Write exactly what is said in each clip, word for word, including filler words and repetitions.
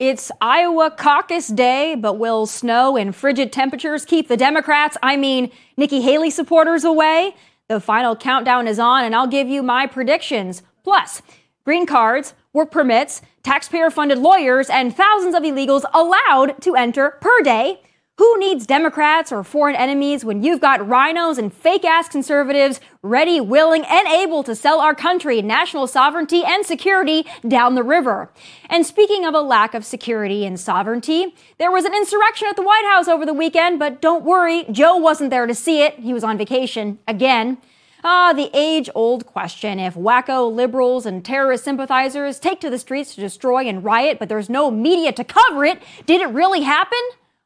It's Iowa Caucus Day, but will snow and frigid temperatures keep the Democrats, I mean, Nikki Haley supporters away? The final countdown is on, and I'll give you my predictions. Plus, green cards, work permits, taxpayer-funded lawyers, and thousands of illegals allowed to enter per day. Who needs Democrats or foreign enemies when you've got rhinos and fake-ass conservatives ready, willing, and able to sell our country, national sovereignty, and security down the river? And speaking of a lack of security and sovereignty, there was an insurrection at the White House over the weekend, but don't worry, Joe wasn't there to see it. He was on vacation again. Ah, the age-old question. If wacko liberals and terrorist sympathizers take to the streets to destroy and riot, but there's no media to cover it, did it really happen?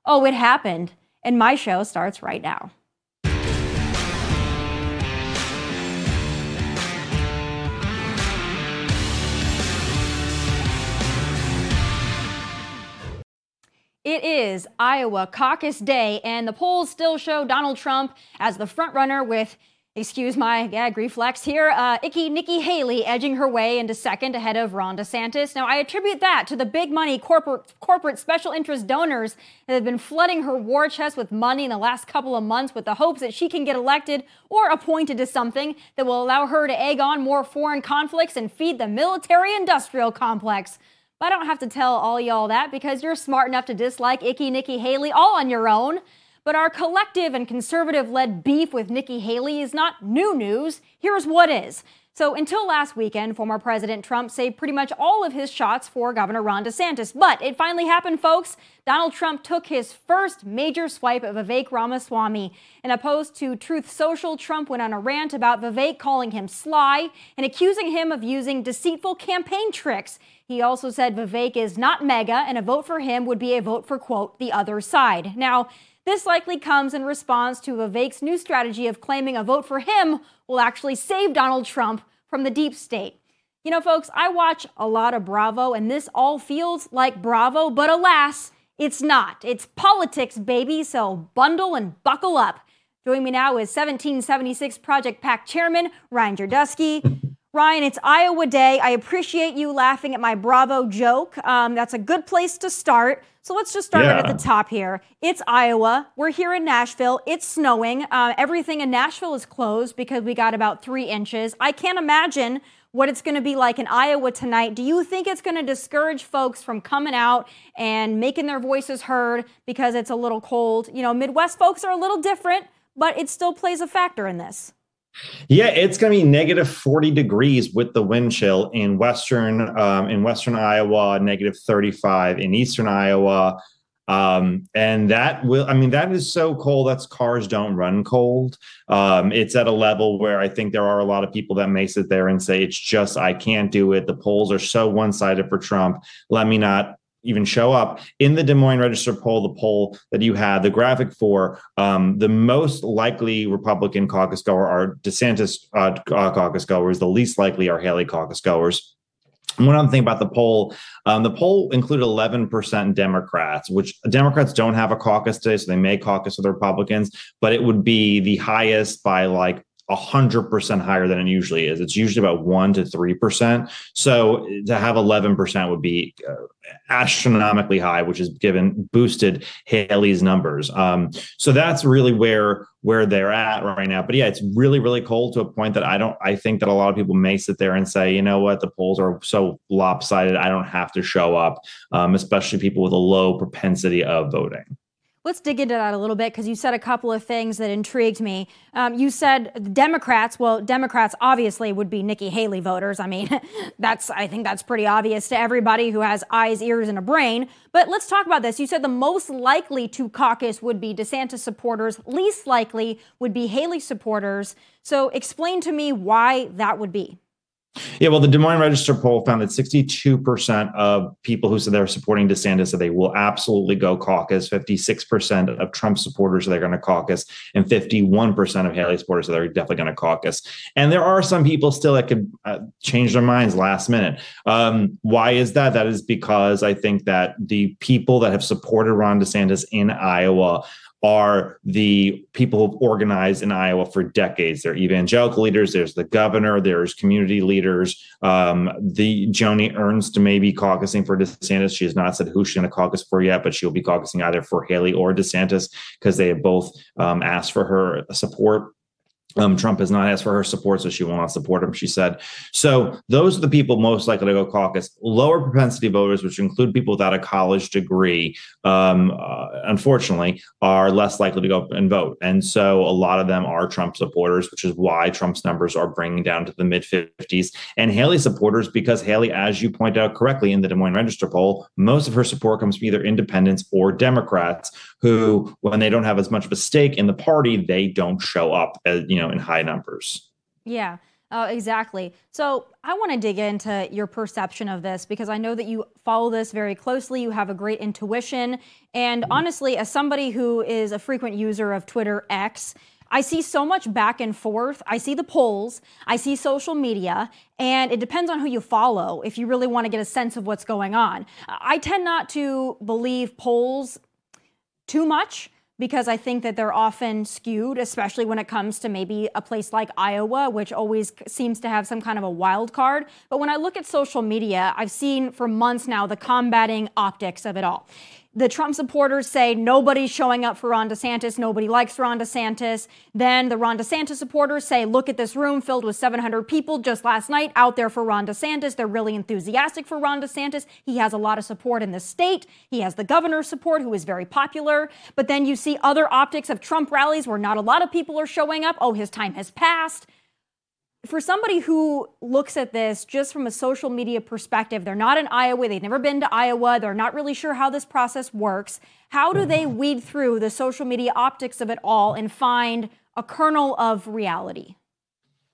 Oh, it happened. And my show starts right now. It is Iowa Caucus Day, and the polls still show Donald Trump as the frontrunner with, excuse my gag reflex here, uh, icky Nikki Haley edging her way into second ahead of Ron DeSantis. Now, I attribute that to the big money corporate corporate special interest donors that have been flooding her war chest with money in the last couple of months with the hopes that she can get elected or appointed to something that will allow her to egg on more foreign conflicts and feed the military-industrial complex. I don't have to tell all y'all that because you're smart enough to dislike icky Nikki Haley all on your own. But our collective and conservative-led beef with Nikki Haley is not new news. Here's what is. So until last weekend, former President Trump saved pretty much all of his shots for Governor Ron DeSantis. But it finally happened, folks. Donald Trump took his first major swipe at Vivek Ramaswamy. In a post to Truth Social, Trump went on a rant about Vivek calling him sly and accusing him of using deceitful campaign tricks. He also said Vivek is not mega, and a vote for him would be a vote for, quote, the other side. Now, this likely comes in response to Vivek's new strategy of claiming a vote for him will actually save Donald Trump from the deep state. You know, folks, I watch a lot of Bravo, and this all feels like Bravo, but alas, it's not. It's politics, baby, so bundle and buckle up. Joining me now is seventeen seventy-six Project PAC Chairman Ryan Girdusky. Ryan, it's Iowa Day. I appreciate you laughing at my Bravo joke. Um, that's a good place to start. So let's just start yeah. right at the top here. It's Iowa. We're here in Nashville. It's snowing. Uh, everything in Nashville is closed because we got about three inches. I can't imagine what it's going to be like in Iowa tonight. Do you think it's going to discourage folks from coming out and making their voices heard because it's a little cold? You know, Midwest folks are a little different, but it still plays a factor in this. Yeah, it's going to be negative forty degrees with the wind chill in western um, in western Iowa, negative thirty-five in eastern Iowa. Um, and that will I mean, that is so cold. That's cars don't run cold. Um, it's at a level where I think there are a lot of people that may sit there and say, it's just I can't do it. The polls are so one sided for Trump. Let me not even show up. In the Des Moines Register poll, the poll that you had, the graphic for um, the most likely Republican caucus goer are DeSantis uh, caucus goers. The least likely are Haley caucus goers. And one other thing about the poll, um, the poll included eleven percent Democrats, which Democrats don't have a caucus today, so they may caucus with the Republicans, but it would be the highest by like one hundred percent higher than it usually is. It's usually about one to three percent. So to have eleven percent would be uh, astronomically high, which has given boosted Haley's numbers. Um, so that's really where where they're at right now. But yeah, it's really, really cold to a point that I don't I think that a lot of people may sit there and say, you know what, the polls are so lopsided, I don't have to show up, um, especially people with a low propensity of voting. Let's dig into that a little bit because you said a couple of things that intrigued me. Um, you said Democrats, well, Democrats obviously would be Nikki Haley voters. I mean, that's I think that's pretty obvious to everybody who has eyes, ears, and a brain. But let's talk about this. You said the most likely to caucus would be DeSantis supporters. Least likely would be Haley supporters. So explain to me why that would be. Yeah, well, the Des Moines Register poll found that sixty-two percent of people who said they're supporting DeSantis said they will absolutely go caucus, fifty-six percent of Trump supporters said they're going to caucus, and fifty-one percent of Haley supporters said they're definitely going to caucus. And there are some people still that could uh, change their minds last minute. Um, why is that? That is because I think that the people that have supported Ron DeSantis in Iowa are the people who've organized in Iowa for decades. They're evangelical leaders. There's the governor. There's community leaders. Um, the Joni Ernst may be caucusing for DeSantis. She has not said who she's going to caucus for yet, but she'll be caucusing either for Haley or DeSantis because they have both um, asked for her support. Um, Trump has not asked for her support, so she will not support him, she said. So those are the people most likely to go caucus. Lower propensity voters, which include people without a college degree, um, uh, unfortunately, are less likely to go and vote. And so a lot of them are Trump supporters, which is why Trump's numbers are bringing down to the mid fifties. And Haley supporters, because Haley, as you point out correctly in the Des Moines Register poll, most of her support comes from either independents or Democrats who, when they don't have as much of a stake in the party, they don't show up, as, you know, in high numbers. Yeah, uh, exactly. So I want to dig into your perception of this because I know that you follow this very closely. You have a great intuition. And honestly, as somebody who is a frequent user of Twitter X, I see so much back and forth. I see the polls, I see social media, and it depends on who you follow if you really want to get a sense of what's going on. I tend not to believe polls too much, because I think that they're often skewed, especially when it comes to maybe a place like Iowa, which always seems to have some kind of a wild card. But when I look at social media, I've seen for months now the combating optics of it all. The Trump supporters say nobody's showing up for Ron DeSantis. Nobody likes Ron DeSantis. Then the Ron DeSantis supporters say, look at this room filled with seven hundred people just last night out there for Ron DeSantis. They're really enthusiastic for Ron DeSantis. He has a lot of support in the state. He has the governor's support, who is very popular. But then you see other optics of Trump rallies where not a lot of people are showing up. Oh, his time has passed. For somebody who looks at this just from a social media perspective, they're not in Iowa, they've never been to Iowa, they're not really sure how this process works. How do they weed through the social media optics of it all and find a kernel of reality?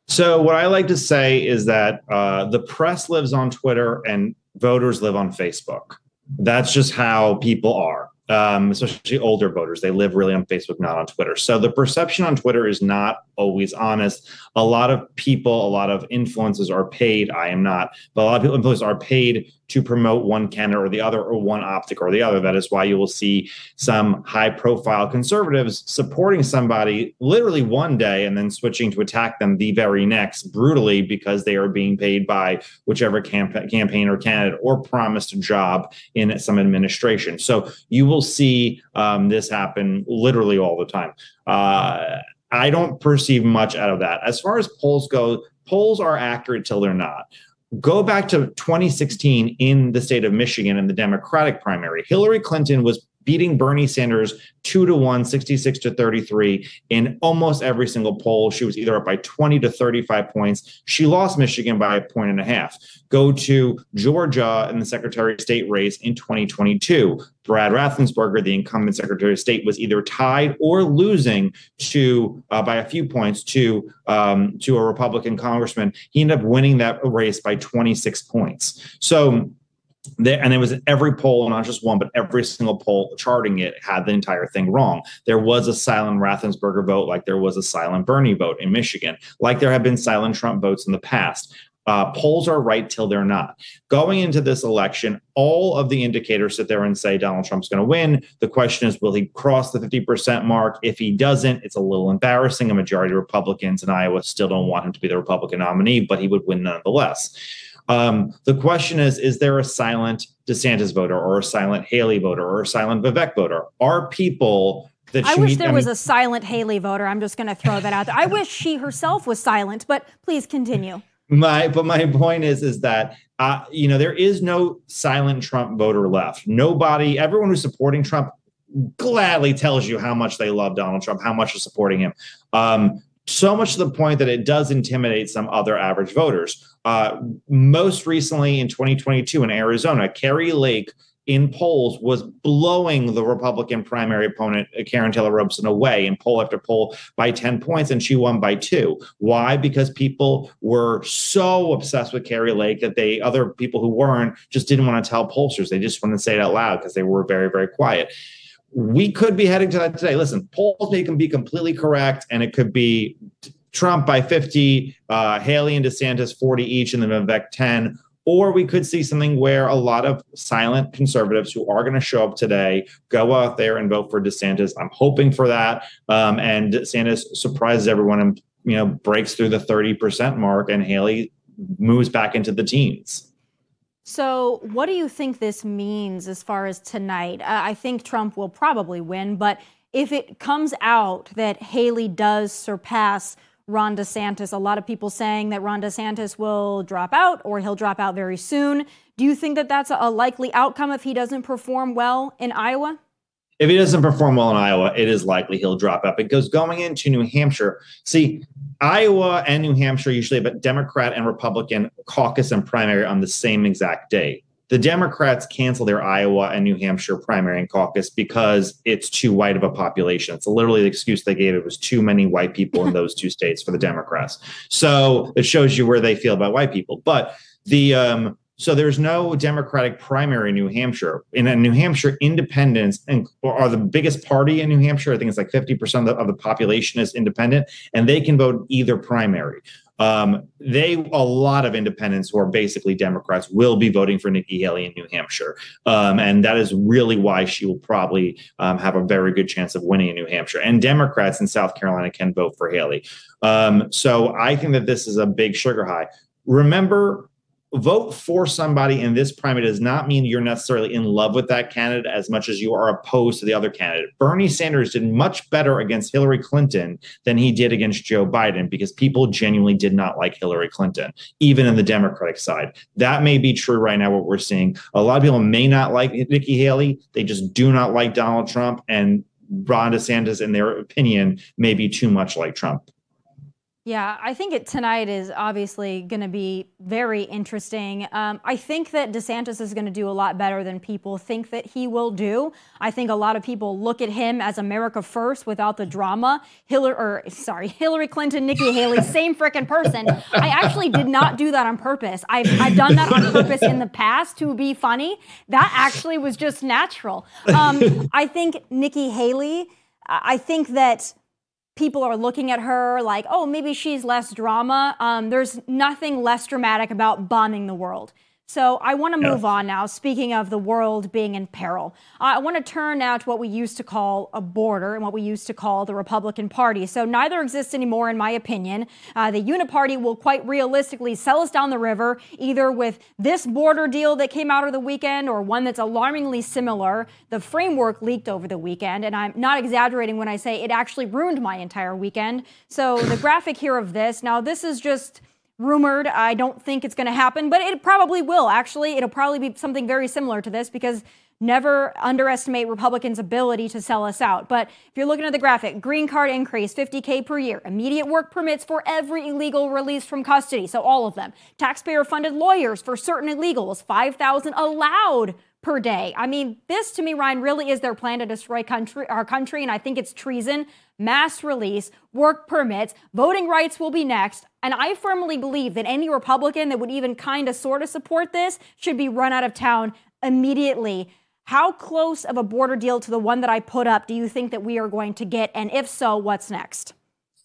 So what I like to say is that uh, the press lives on Twitter and voters live on Facebook. That's just how people are. Um, especially older voters, they live really on Facebook, not on Twitter. So the perception on Twitter is not always honest. A lot of people, a lot of influencers are paid. I am not, but a lot of people influencers are paid to promote one candidate or the other, or one optic or the other. That is why you will see some high profile conservatives supporting somebody literally one day and then switching to attack them the very next brutally because they are being paid by whichever camp- campaign or candidate or promised a job in some administration. So you will see um, this happen literally all the time. Uh, I don't perceive much out of that. As far as polls go, polls are accurate till they're not. Go back to twenty sixteen in the state of Michigan in the Democratic primary. Hillary Clinton was beating Bernie Sanders two to one, sixty-six to thirty-three in almost every single poll. She was either up by twenty to thirty-five points. She lost Michigan by a point and a half. Go to Georgia in the Secretary of State race in twenty twenty-two. Brad Raffensperger, the incumbent Secretary of State, was either tied or losing to uh, by a few points to um, to a Republican congressman. He ended up winning that race by twenty-six points. So. There, and it was every poll, not just one, but every single poll charting it had the entire thing wrong. There was a silent Raffensperger vote, like there was a silent Bernie vote in Michigan, like there have been silent Trump votes in the past. Uh, polls are right till they're not. Going into this election, all of the indicators sit there and say Donald Trump's going to win. The question is, will he cross the fifty percent mark? If he doesn't, it's a little embarrassing. A majority of Republicans in Iowa still don't want him to be the Republican nominee, but he would win nonetheless. Um, the question is, is there a silent DeSantis voter or a silent Haley voter or a silent Vivek voter? Are people that I wish meet, there I was mean, a silent Haley voter. I'm just going to throw that out there. I wish she herself was silent, but please continue. My, but my point is, is that, uh, you know, there is no silent Trump voter left. Nobody, everyone who's supporting Trump gladly tells you how much they love Donald Trump, how much they're supporting him. Um, So much to the point that it does intimidate some other average voters. Uh, most recently in twenty twenty-two in Arizona, Carrie Lake in polls was blowing the Republican primary opponent, Karen Taylor Robson, away in poll after poll by ten points, and she won by two. Why? Because people were so obsessed with Carrie Lake that they, other people who weren't, just didn't want to tell pollsters. They just wanted to say it out loud because they were very, very quiet. We could be heading to that today. Listen, polls may can be completely correct, and it could be Trump by fifty, uh, Haley and DeSantis forty each, and then Vivek ten, Or we could see something where a lot of silent conservatives who are going to show up today go out there and vote for DeSantis. I'm hoping for that. Um, and DeSantis surprises everyone and, you know, breaks through the thirty percent mark, and Haley moves back into the teens. So what do you think this means as far as tonight? Uh, I think Trump will probably win, but if it comes out that Haley does surpass Ron DeSantis, a lot of people saying that Ron DeSantis will drop out or he'll drop out very soon. Do you think that that's a likely outcome if he doesn't perform well in Iowa? If he doesn't perform well in Iowa, it is likely he'll drop out, because going into New Hampshire, see, Iowa and New Hampshire usually have a Democrat and Republican caucus and primary on the same exact day. The Democrats cancel their Iowa and New Hampshire primary and caucus because it's too white of a population. It's literally the excuse they gave. It was too many white people in those two states for the Democrats. So it shows you where they feel about white people. But the um, so there's no Democratic primary in New Hampshire. In New Hampshire, independents are the biggest party in New Hampshire. I think it's like fifty percent of the, of the population is independent, and they can vote either primary. Um, they, a lot of independents who are basically Democrats will be voting for Nikki Haley in New Hampshire. Um, and that is really why she will probably um, have a very good chance of winning in New Hampshire. And Democrats in South Carolina can vote for Haley. Um, so I think that this is a big sugar high. Remember, vote for somebody in this primary does not mean you're necessarily in love with that candidate as much as you are opposed to the other candidate. Bernie Sanders did much better against Hillary Clinton than he did against Joe Biden, because people genuinely did not like Hillary Clinton, even in the Democratic side. That may be true right now, what we're seeing. A lot of people may not like Nikki Haley. They just do not like Donald Trump, and Ron DeSantis, in their opinion, may be too much like Trump. Yeah, I think it, tonight is obviously going to be very interesting. Um, I think that DeSantis is going to do a lot better than people think that he will do. I think a lot of people look at him as America First without the drama. Hillary, or sorry, Hillary Clinton, Nikki Haley, same frickin' person. I actually did not do that on purpose. I've, I've done that on purpose in the past to be funny. That actually was just natural. Um, I think Nikki Haley, I think that people are looking at her like, oh, maybe she's less drama. Um, there's nothing less dramatic about bombing the world. So I want to move yeah. on now. Speaking of the world being in peril, uh, I want to turn now to what we used to call a border and what we used to call the Republican Party. So neither exists anymore, in my opinion. Uh, the Uniparty will quite realistically sell us down the river, either with this border deal that came out over the weekend or one that's alarmingly similar. The framework leaked over the weekend, and I'm not exaggerating when I say it actually ruined my entire weekend. So the graphic here of this, now this is just rumored. I don't think it's going to happen, but it probably will. Actually, it'll probably be something very similar to this, because never underestimate Republicans' ability to sell us out. But if you're looking at the graphic, green card increase, fifty thousand per year, immediate work permits for every illegal released from custody. So all of them, taxpayer funded lawyers for certain illegals, five thousand allowed per day. I mean, this to me, Ryan, really is their plan to destroy country, our country. And I think it's treason. Mass release, work permits, voting rights will be next. And I firmly believe that any Republican that would even kind of sort of support this should be run out of town immediately. How close of a border deal to the one that I put up do you think that we are going to get? And if so, what's next?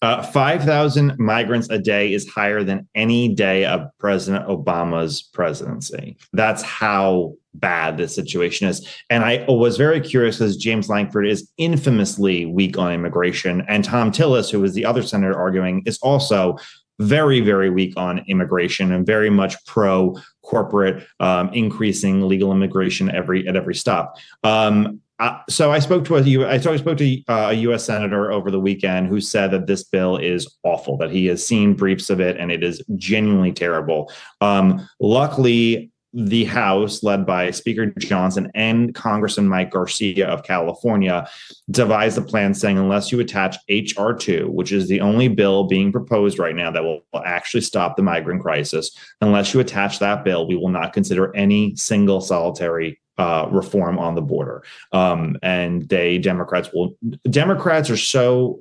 Uh, five thousand migrants a day is higher than any day of President Obama's presidency. That's how bad this situation is. And I was very curious, because James Lankford is infamously weak on immigration, and Tom Tillis, who was the other senator arguing, is also very, very weak on immigration and very much pro corporate, um, increasing legal immigration every at every stop. Um, Uh, so I spoke to a I spoke to a U S senator over the weekend who said that this bill is awful, that he has seen briefs of it and it is genuinely terrible. Um, luckily, the House, led by Speaker Johnson and Congressman Mike Garcia of California, devised a plan saying unless you attach H R two, which is the only bill being proposed right now that will actually stop the migrant crisis, unless you attach that bill, we will not consider any single solitary Uh, reform on the border. Um, and they Democrats will Democrats are so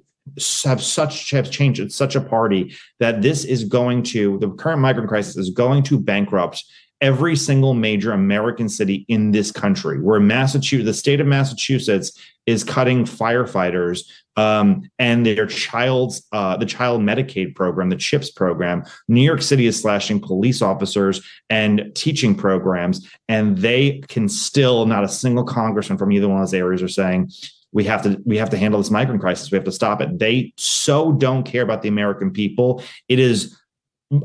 have such have changed. It's such a party that this is going to the current migrant crisis is going to bankrupt every single major American city in this country, where Massachusetts, the state of Massachusetts, is cutting firefighters um, and their child's, uh, the child Medicaid program, the CHIPS program. New York City is slashing police officers and teaching programs, and they can still, not a single congressman from either one of those areas are saying, we have to we have to handle this migrant crisis. We have to stop it. They so don't care about the American people. It is.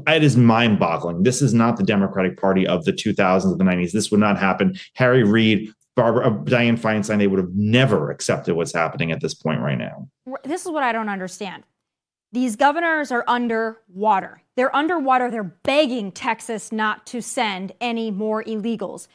It is mind-boggling. This is not the Democratic Party of the two thousands, of the nineties. This would not happen. Harry Reid, Barbara, uh, Dianne Feinstein, they would have never accepted what's happening at this point right now. This is what I don't understand. These governors are underwater. They're underwater. They're begging Texas not to send any more illegals.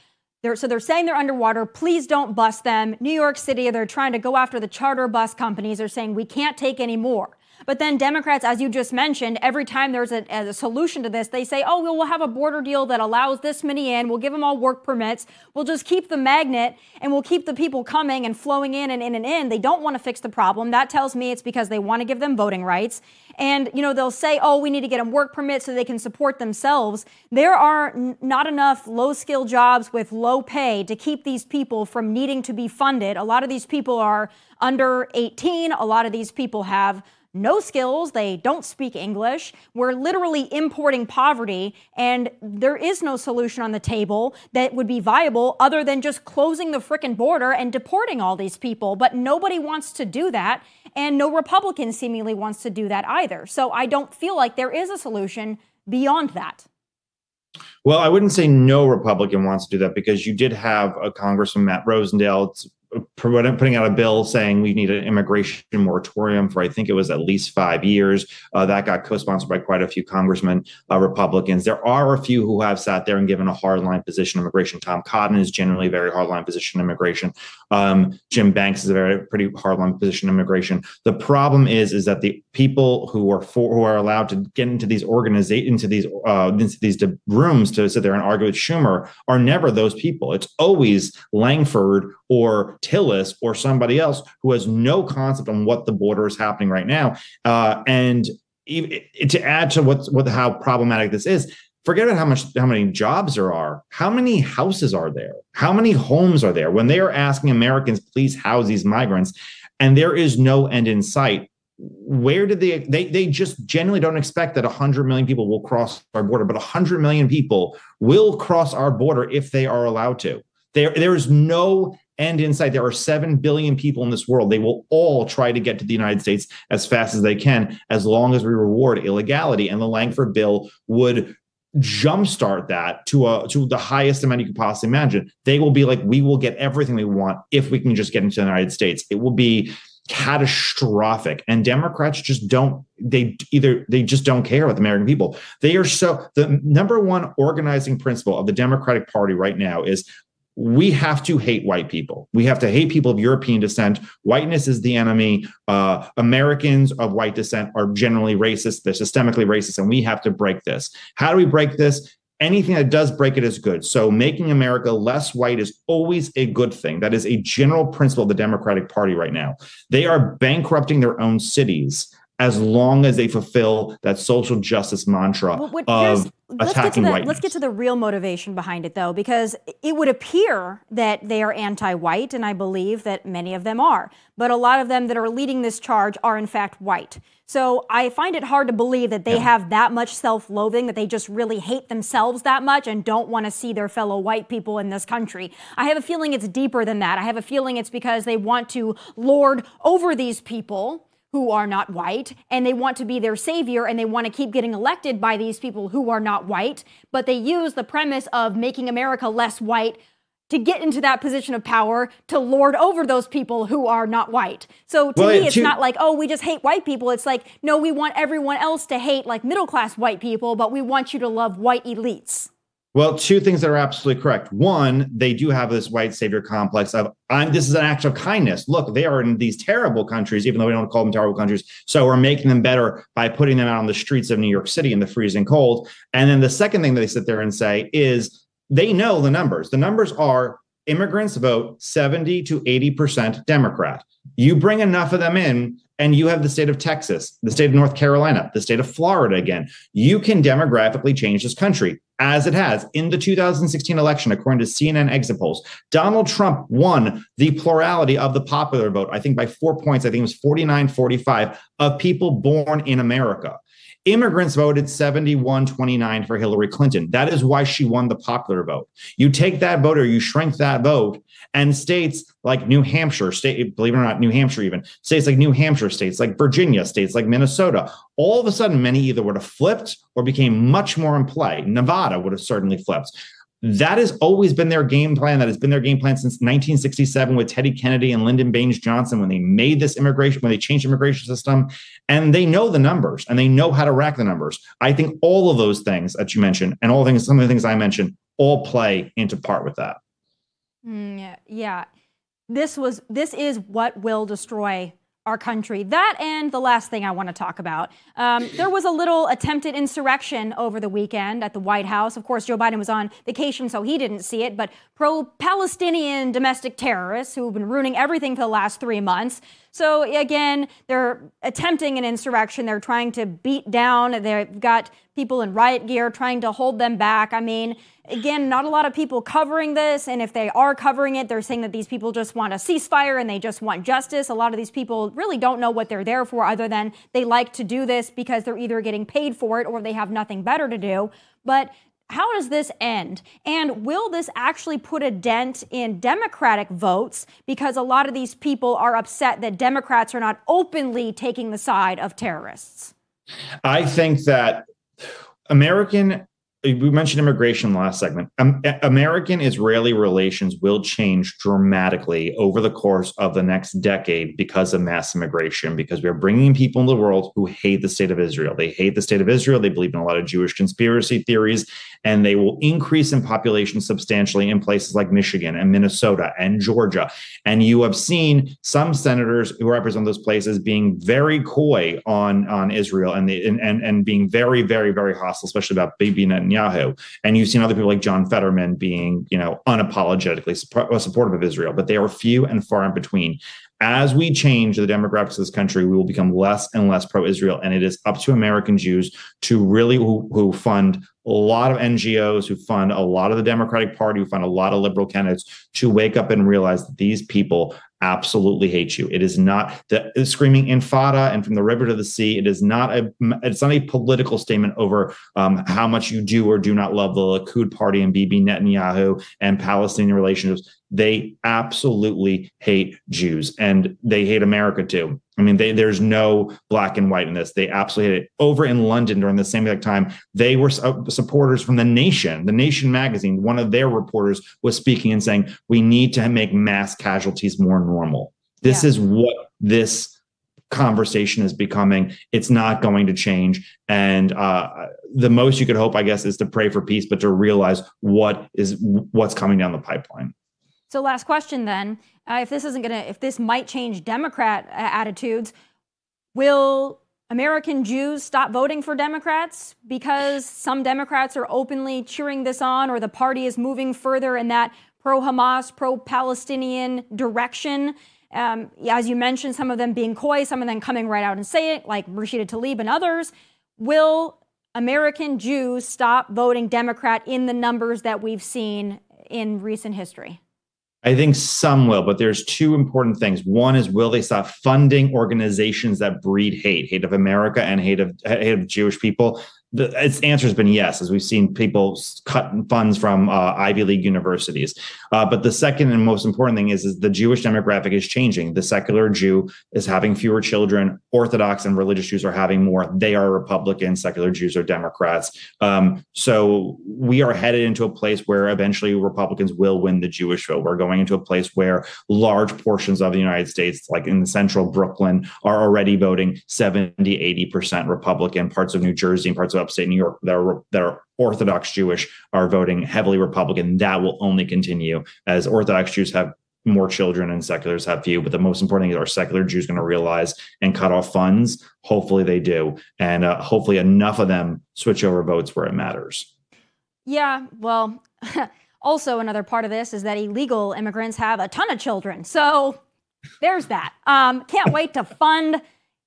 They're, so they're saying they're underwater. Please don't bust them. New York City, they're trying to go after the charter bus companies. They're saying we can't take any more. But then Democrats, as you just mentioned, every time there's a, a solution to this, they say, oh, well, we'll have a border deal that allows this many in. We'll give them all work permits. We'll just keep the magnet and we'll keep the people coming and flowing in and in and in. They don't want to fix the problem. That tells me it's because they want to give them voting rights. And, you know, they'll say, oh, we need to get them work permits so they can support themselves. There are n- not enough low-skilled jobs with low pay to keep these people from needing to be funded. A lot of these people are under eighteen. A lot of these people have no skills. They don't speak English. We're literally importing poverty, and there is no solution on the table that would be viable other than just closing the frickin' border and deporting all these people. But nobody wants to do that, and no Republican seemingly wants to do that either. So I don't feel like there is a solution beyond that. Well, I wouldn't say no Republican wants to do that, because you did have a Congressman, Matt Rosendale, t- putting out a bill saying we need an immigration moratorium for, I think it was at least five years. Uh, that got co-sponsored by quite a few congressmen, uh, Republicans. There are a few who have sat there and given a hardline position on immigration. Tom Cotton is generally a very hardline position on immigration. Um, Jim Banks is a very pretty hardline position on immigration. The problem is, is that the people who are for, who are allowed to get into these organiza- into these uh, into these rooms to sit there and argue with Schumer are never those people. It's always Lankford or Tillis or somebody else who has no concept on what the border is happening right now. Uh, and to add to what's what how problematic this is, forget about how much how many jobs there are. How many houses are there? How many homes are there? When they are asking Americans, please house these migrants, and there is no end in sight. Where did they, they, they just generally don't expect that one hundred million people will cross our border, but one hundred million people will cross our border if they are allowed to. There, there is no end in sight. There are seven billion people in this world. They will all try to get to the United States as fast as they can, as long as we reward illegality. And the Lankford bill would jumpstart that to a, to the highest amount you could possibly imagine. They will be like, we will get everything we want if we can just get into the United States. It will be catastrophic. And Democrats just don't, they either, they just don't care about the American people. They are so, the number one organizing principle of the Democratic Party right now is we have to hate white people. We have to hate people of European descent. Whiteness is the enemy. Uh, Americans of white descent are generally racist. They're systemically racist, and we have to break this. How do we break this? Anything that does break it is good. So making America less white is always a good thing. That is a general principle of the Democratic Party right now. They are bankrupting their own cities as long as they fulfill that social justice mantra well, what, of attacking whiteness. Let's get to the real motivation behind it, though, because it would appear that they are anti-white, and I believe that many of them are. But a lot of them that are leading this charge are, in fact, white. So I find it hard to believe that they yeah. have that much self-loathing, that they just really hate themselves that much and don't want to see their fellow white people in this country. I have a feeling it's deeper than that. I have a feeling it's because they want to lord over these people who are not white, and they want to be their savior, and they want to keep getting elected by these people who are not white. But they use the premise of making America less white to get into that position of power to lord over those people who are not white. So to well, me, it's you, not like, oh, we just hate white people. It's like, no, we want everyone else to hate like middle-class white people, but we want you to love white elites. Well, two things that are absolutely correct. One, they do have this white savior complex of, I'm, this is an act of kindness. Look, they are in these terrible countries, even though we don't call them terrible countries. So we're making them better by putting them out on the streets of New York City in the freezing cold. And then the second thing that they sit there and say is they know the numbers. The numbers are immigrants vote seventy to eighty percent Democrat. You bring enough of them in, And you have the state of Texas, the state of North Carolina, the state of Florida again. You can demographically change this country, as it has. In the two thousand sixteen election, according to C N N exit polls, Donald Trump won the plurality of the popular vote, I think by four points. I think it was forty-nine forty-five of people born in America. Immigrants voted seventy-one twenty-nine for Hillary Clinton. That is why she won the popular vote. You take that vote or you shrink that vote, and states like New Hampshire, state, believe it or not, New Hampshire even, states like New Hampshire, states like Virginia, states like Minnesota, all of a sudden many either would have flipped or became much more in play. Nevada would have certainly flipped. That has always been their game plan. That has been their game plan since nineteen sixty-seven with Teddy Kennedy and Lyndon Baines Johnson, when they made this immigration, when they changed the immigration system. And they know the numbers and they know how to rack the numbers. I think all of those things that you mentioned and all things, some of the things I mentioned, all play into part with that. Mm, yeah. This was, this is what will destroy our country. That and the last thing I want to talk about. Um, there was a little attempted insurrection over the weekend at the White House. Of course, Joe Biden was on vacation, so he didn't see it. But pro-Palestinian domestic terrorists who've been ruining everything for the last three months. So again, they're attempting an insurrection. They're trying to beat down. They've got people in riot gear trying to hold them back. I mean, again, not a lot of people covering this. And if they are covering it, they're saying that these people just want a ceasefire and they just want justice. A lot of these people really don't know what they're there for, other than they like to do this because they're either getting paid for it or they have nothing better to do. But how does this end? And will this actually put a dent in Democratic votes? Because a lot of these people are upset that Democrats are not openly taking the side of terrorists. I think that American... We mentioned immigration last segment. Um, American-Israeli relations will change dramatically over the course of the next decade because of mass immigration, because we are bringing people into the world who hate the state of Israel. They hate the state of Israel. They believe in a lot of Jewish conspiracy theories, and they will increase in population substantially in places like Michigan and Minnesota and Georgia. And you have seen some senators who represent those places being very coy on, on Israel and, the, and, and, and being very, very, very hostile, especially about Bibi Netanyahu. Netanyahu. And you've seen other people like John Fetterman being, you know, unapologetically supportive of Israel, but they are few and far in between. As we change the demographics of this country, we will become less and less pro-Israel. And it is up to American Jews to really, who, who fund a lot of N G Os, who fund a lot of the Democratic Party, who fund a lot of liberal candidates, to wake up and realize that these people absolutely hate you. It is not the screaming infada and from the river to the sea. It is not a, it's not a political statement over um, how much you do or do not love the Likud party and Bibi Netanyahu and Palestinian relationships. They absolutely hate Jews, and they hate America too. I mean, they, there's no black and white in this. They absolutely hate it. Over in London during the same exact time, they were uh, supporters from The Nation, The Nation magazine. One of their reporters was speaking and saying, we need to make mass casualties more normal. This yeah. is what this conversation is becoming. It's not going to change. And uh, the most you could hope, I guess, is to pray for peace, but to realize what is what's coming down the pipeline. So last question then, uh, if this isn't going to, if this might change Democrat uh, attitudes, will American Jews stop voting for Democrats because some Democrats are openly cheering this on, or the party is moving further in that pro-Hamas, pro-Palestinian direction? Um, as you mentioned, some of them being coy, some of them coming right out and say it, like Rashida Tlaib and others. Will American Jews stop voting Democrat in the numbers that we've seen in recent history? I think some will, but there's two important things. One is, will they stop funding organizations that breed hate, hate of America and hate of hate of Jewish people? The its answer has been yes, as we've seen people cut funds from uh, Ivy League universities. Uh, but the second and most important thing is, is the Jewish demographic is changing. The secular Jew is having fewer children. Orthodox and religious Jews are having more. They are Republicans. Secular Jews are Democrats. Um, so we are headed into a place where eventually Republicans will win the Jewish vote. We're going into a place where large portions of the United States, like in the central Brooklyn, are already voting seventy, eighty percent Republican. Parts of New Jersey and parts of upstate New York that are, that are Orthodox Jewish are voting heavily Republican. That will only continue as Orthodox Jews have more children and seculars have few. But the most important thing is, are secular Jews going to realize and cut off funds? Hopefully they do. And uh, hopefully enough of them switch over votes where it matters. Yeah, well, also another part of this is that illegal immigrants have a ton of children. So there's that. Um, can't wait to fund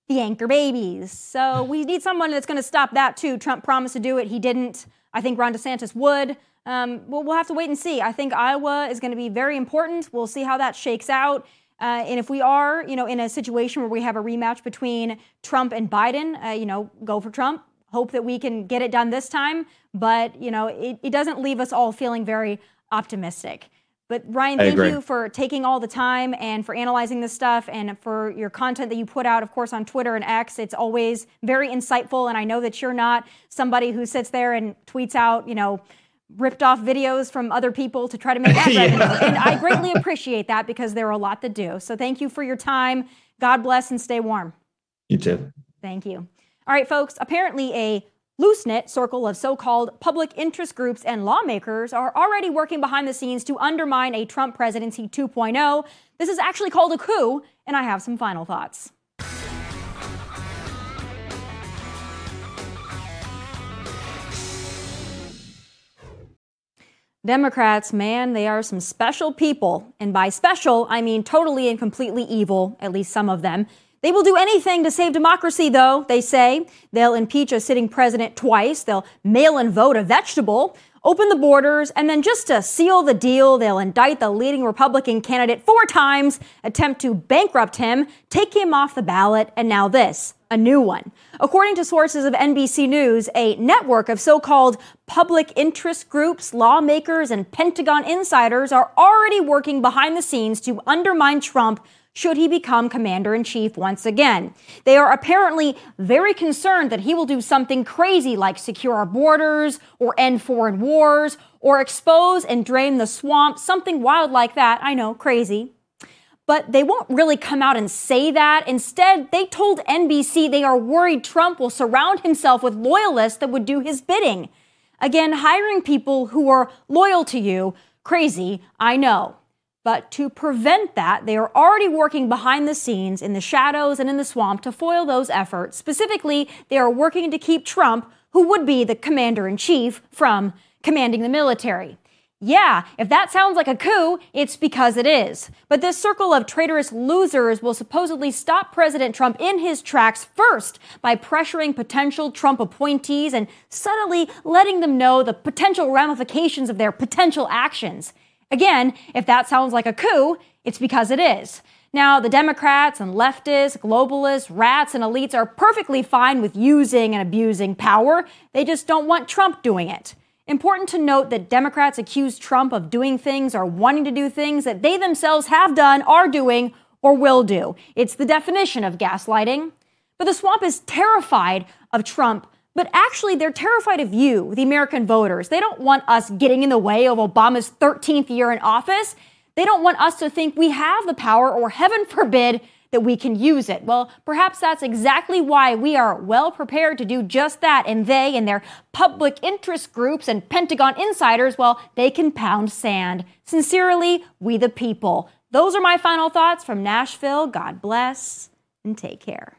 the anchor babies. So we need someone that's going to stop that too. Trump promised to do it. He didn't. I think Ron DeSantis would. Um, well, we'll have to wait and see. I think Iowa is going to be very important. We'll see how that shakes out. Uh, and if we are, you know, in a situation where we have a rematch between Trump and Biden, uh, you know, go for Trump. Hope that we can get it done this time. But, you know, it, it doesn't leave us all feeling very optimistic. But Ryan, thank you for taking all the time and for analyzing this stuff and for your content that you put out, of course, on Twitter and X. It's always very insightful. And I know that you're not somebody who sits there and tweets out, you know, ripped off videos from other people to try to make that yeah. revenue. And I greatly appreciate that because there are a lot to do. So thank you for your time. God bless and stay warm. You too. Thank you. All right, folks, apparently a loose-knit circle of so-called public interest groups and lawmakers are already working behind the scenes to undermine a Trump presidency two point oh. This is actually called a coup, and I have some final thoughts. Democrats, man, they are some special people. And by special, I mean totally and completely evil, at least some of them. They will do anything to save democracy, though, they say. They'll impeach a sitting president twice. They'll mail-in vote a vegetable, open the borders, and then just to seal the deal, they'll indict the leading Republican candidate four times, attempt to bankrupt him, take him off the ballot, and now this, a new one. According to sources of N B C News, a network of so-called public interest groups, lawmakers, and Pentagon insiders are already working behind the scenes to undermine Trump should he become commander-in-chief once again. They are apparently very concerned that he will do something crazy like secure our borders or end foreign wars or expose and drain the swamp, something wild like that. I know, crazy. But they won't really come out and say that. Instead, they told N B C they are worried Trump will surround himself with loyalists that would do his bidding. Again, hiring people who are loyal to you. Crazy, I know. But to prevent that, they are already working behind the scenes in the shadows and in the swamp to foil those efforts. Specifically, they are working to keep Trump, who would be the commander-in-chief, from commanding the military. Yeah, if that sounds like a coup, it's because it is. But this circle of traitorous losers will supposedly stop President Trump in his tracks first by pressuring potential Trump appointees and subtly letting them know the potential ramifications of their potential actions. Again, if that sounds like a coup, it's because it is. Now, the Democrats and leftists, globalists, rats, and elites are perfectly fine with using and abusing power. They just don't want Trump doing it. Important to note that Democrats accuse Trump of doing things or wanting to do things that they themselves have done, are doing, or will do. It's the definition of gaslighting. But the swamp is terrified of Trump. But actually, they're terrified of you, the American voters. They don't want us getting in the way of Obama's thirteenth year in office. They don't want us to think we have the power or, heaven forbid, that we can use it. Well, perhaps that's exactly why we are well prepared to do just that. And they and their public interest groups and Pentagon insiders, well, they can pound sand. Sincerely, we the people. Those are my final thoughts from Nashville. God bless and take care.